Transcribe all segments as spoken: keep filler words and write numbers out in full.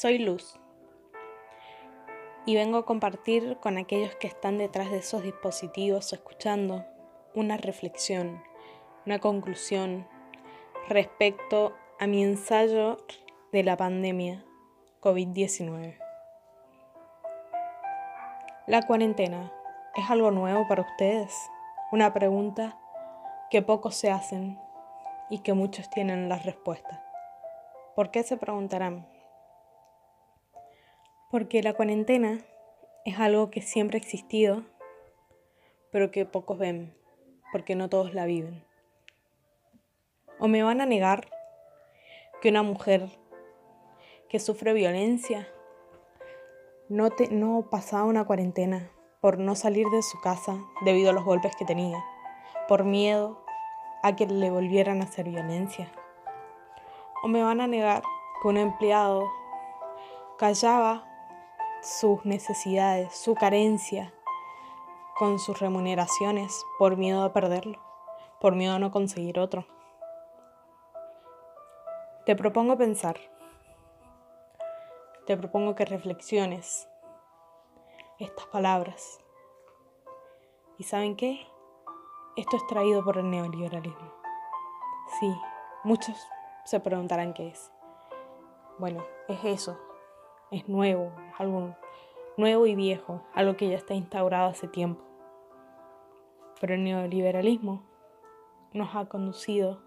Soy luz y vengo a compartir con aquellos que están detrás de esos dispositivos o escuchando una reflexión, una conclusión respecto a mi ensayo de la pandemia covid diecinueve. ¿La cuarentena es algo nuevo para ustedes? Una pregunta que pocos se hacen y que muchos tienen la respuesta. ¿Por qué se preguntarán? Porque la cuarentena es algo que siempre ha existido, pero que pocos ven, porque no todos la viven. ¿O me van a negar que una mujer que sufre violencia no, te, no pasaba una cuarentena por no salir de su casa debido a los golpes que tenía, por miedo a que le volvieran a hacer violencia? ¿O me van a negar que un empleado callaba sus necesidades, su carencia con sus remuneraciones por miedo a perderlo, por miedo a no conseguir otro? Te propongo pensar, te propongo que reflexiones estas palabras. ¿Y saben qué? Esto es traído por el neoliberalismo. Sí, muchos se preguntarán qué es. Bueno, es eso. Es nuevo, algo nuevo y viejo, algo que ya está instaurado hace tiempo. Pero el neoliberalismo nos ha conducido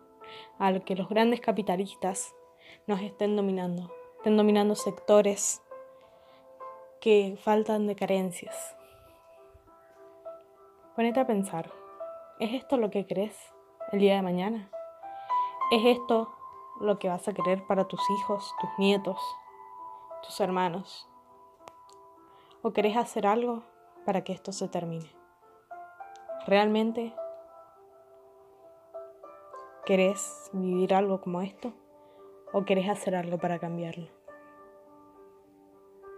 a que los grandes capitalistas nos estén dominando, estén dominando sectores que faltan de carencias. Ponete a pensar, ¿es esto lo que crees el día de mañana? ¿Es esto lo que vas a querer para tus hijos, tus nietos, tus hermanos? ¿O querés hacer algo para que esto se termine? ¿Realmente querés vivir algo como esto? ¿O querés hacer algo para cambiarlo?